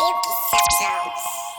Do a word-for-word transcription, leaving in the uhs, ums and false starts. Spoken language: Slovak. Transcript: Beauty Sounds.